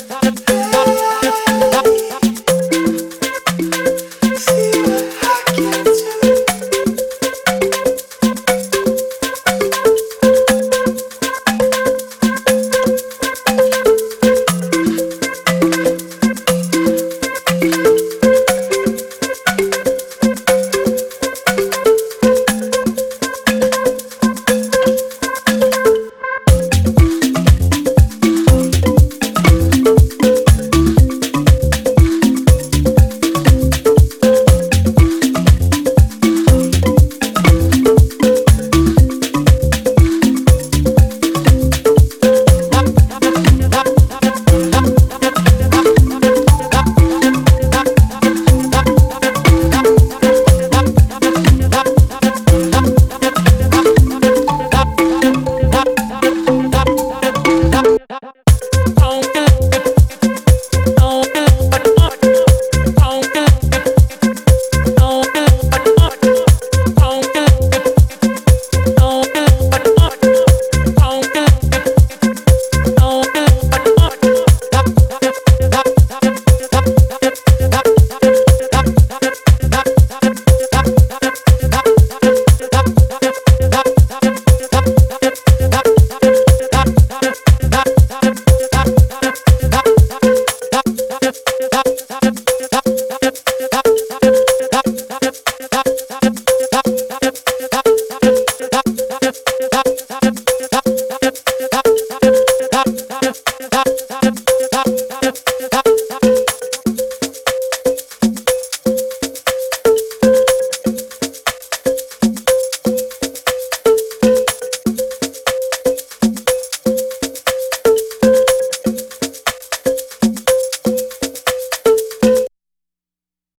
time.